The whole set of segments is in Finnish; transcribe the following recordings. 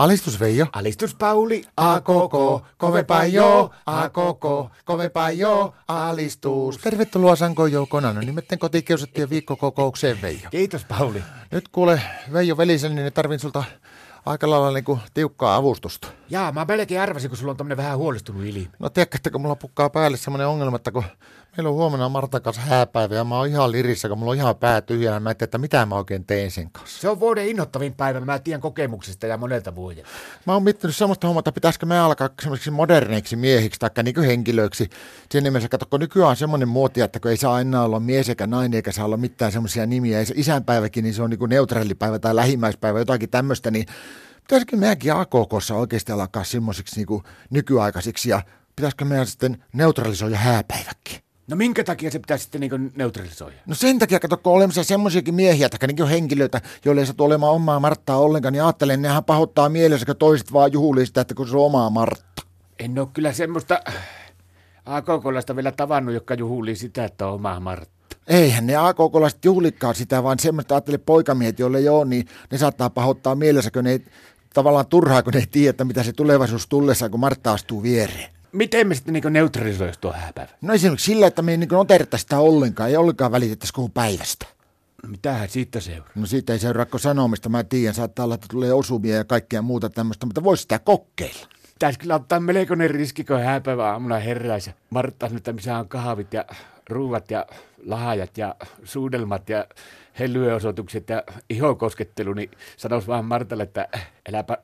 Alistus Veijo. Alistus Pauli. A koko, kovepa joo. A koko, kovepa joo. Alistus. Tervetuloa sankoon joukkoon anonyymitten kotikiusattujen viikkokokoukseen Veijo. Kiitos Pauli. Nyt kuule Veijo veliseni, niin tarvin sulta aika lailla niinku tiukkaa avustusta. Jaa, mä melkein arvasin, kun sulla on tommonen vähän huolestunut ilmi. No tiedätkö, että kun mulla pukkaa päälle semmonen ongelma, että kun meillä on huomenna Martan kanssa hääpäivä ja mä oon ihan lirissä, kun mulla on ihan pää tyhjänä. Mä en tiedä, että mitä mä oikein teen sen kanssa. Se on vuoden innoittavin päivä, mä tiedän kokemuksesta ja monelta vuodelta. Mä oon miettinyt semmoista hommaa, että pitäisikö me alkaa semmoisiksi moderneiksi miehiksi tai nykyhenkilöiksi. Sen nimessä, katso, kun nykyään on semmoinen muotia, että kun ei saa aina olla mies eikä nainen eikä saa olla mitään semmoisia nimiä. Ja se isänpäiväkin, niin se on niinku neutraalipäivä tai lähimmäispäivä, jotakin tämmöistä, niin pitäisikö meidänkin AKK:ssa oikeasti alkaa semmoisiksi niinku nykyaikaisiksi ja pitäisikö meidän sitten neutralisoida hääpäiväkin? No minkä takia se pitäisi sitten niin neutralisoida? No sen takia, kato, kun on olemassa semmoisiakin miehiä, tai niin henkilöitä, joille ei satu olemaan omaa Marttaa ollenkaan, niin ajattelen, että nehän pahoittaa mielessä, kun toiset vaan juhlii sitä, että kun se on omaa Martta. En ole kyllä semmoista AKK:laista vielä tavannut, joka juhlii sitä, että on omaa Martta. Eihän ne AKK:laiset juhlikaan sitä, vaan semmoista ajattelee poikamiehet, joille ei ole, niin ne saattaa pahoittaa mielessä, kun ne tavallaan turhaa, kun ne ei tiedä, mitä se tulevaisuus tullessaan, kun Martta astuu viereen. Miten me sitten niin neutralisoisi tuo hääpäivä? No esimerkiksi sillä, että me ei niin otettaisi sitä ollenkaan, ei ollenkaan välitettäisi koko päivästä. Mitähän siitä seuraa? No siitä ei seuraa kuin sanomista, mä tiedän, saattaa olla, että tulee osumia ja kaikkea muuta tämmöistä, mutta voisi sitä kokeilla. Pitäisi kyllä ottaa melkoinen riski, kun hääpäivä aamuna heräisi. Marttaisi nyt, missä on kahvit ja ruuvat ja lahajat ja suudelmat ja helyeosoitukset ja ihokoskettelu, niin sanoisi vaan Martalle, että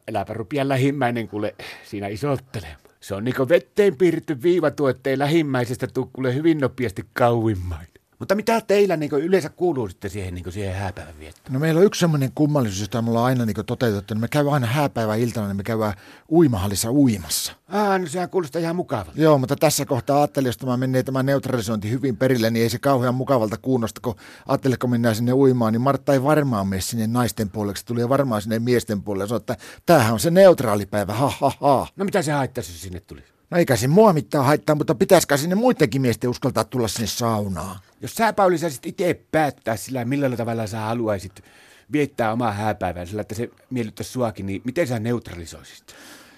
eläpä rupia lähimmäinen, kuule siinä isottelemaan. Se on niin kuin vetteen piirretty viiva tuo, ettei lähimmäisestä tule kuule hyvin nopeasti kauimmainen. Mutta mitä teillä niin kuin yleensä kuuluu sitten siihen hääpäivän viettoon? No meillä on yksi semmoinen kummallisuus, jota me ollaan aina niin kuin toteutettu. Me käydään aina hääpäivän iltana, niin me käydään uimahallissa uimassa. No sehän kuulostaa ihan mukavalta. Joo, mutta tässä kohtaa ajattelin, jos tämä menee tämä neutralisointi hyvin perille, niin ei se kauhean mukavalta kuunnosta, kun ajattelin, kun mennään sinne uimaan, niin Martta ei varmaan mene sinne naisten puolelle, se tuli varmaan sinne miesten puolelle. Se on, että tämähän on se neutraalipäivä, ha ha ha. No mitä se haittaisi, jos sinne tulisi? No eikä se mua mitään haittaa, mutta pitäisikö sinne muidenkin miesten uskaltaa tulla sinne saunaan? Jos sä, Pauli, saisit itse päättää sillä, millä tavalla sä haluaisit viettää omaa hääpäivää sillä, että se miellyttäisi suakin, niin miten sä neutralisoisit?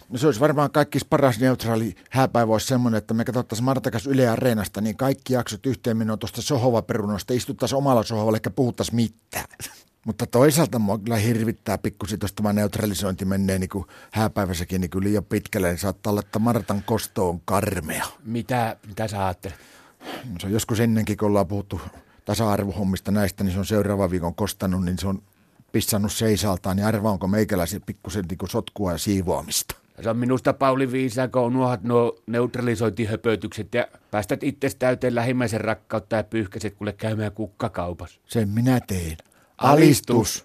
No se olisi varmaan kaikki paras neutraali hääpäivä olisi semmoinen, että me katsottaisiin Martakas Yle Areenasta, niin kaikki jaksot yhteen menoa tuosta sohvaperunasta, istuttaisiin omalla sohvalla, eikä puhuttaisiin mitään. Mutta toisaalta mua kyllä hirvittää pikkusin, jos tämä neutralisointi menee niin kuin hääpäivässäkin niin kuin liian pitkälle, niin saattaa olla, että Martan kosto on karmea. Mitä sä ajattelet? No se on joskus ennenkin, kun ollaan puhuttu tasa-arvohommista näistä, niin se on seuraavan viikon kostanut, niin se on pissannut seisaltaan, niin arvaa onko meikäläisen pikkusen niin kuin sotkua ja siivoamista. Se on minusta, Pauli, viisaa, kun unohat nuo neutralisointihöpötykset ja päästät itsesi täyteen lähimmäisen rakkautta ja pyyhkäset kuule käymään kukkakaupassa. Sen minä tein. Alistus!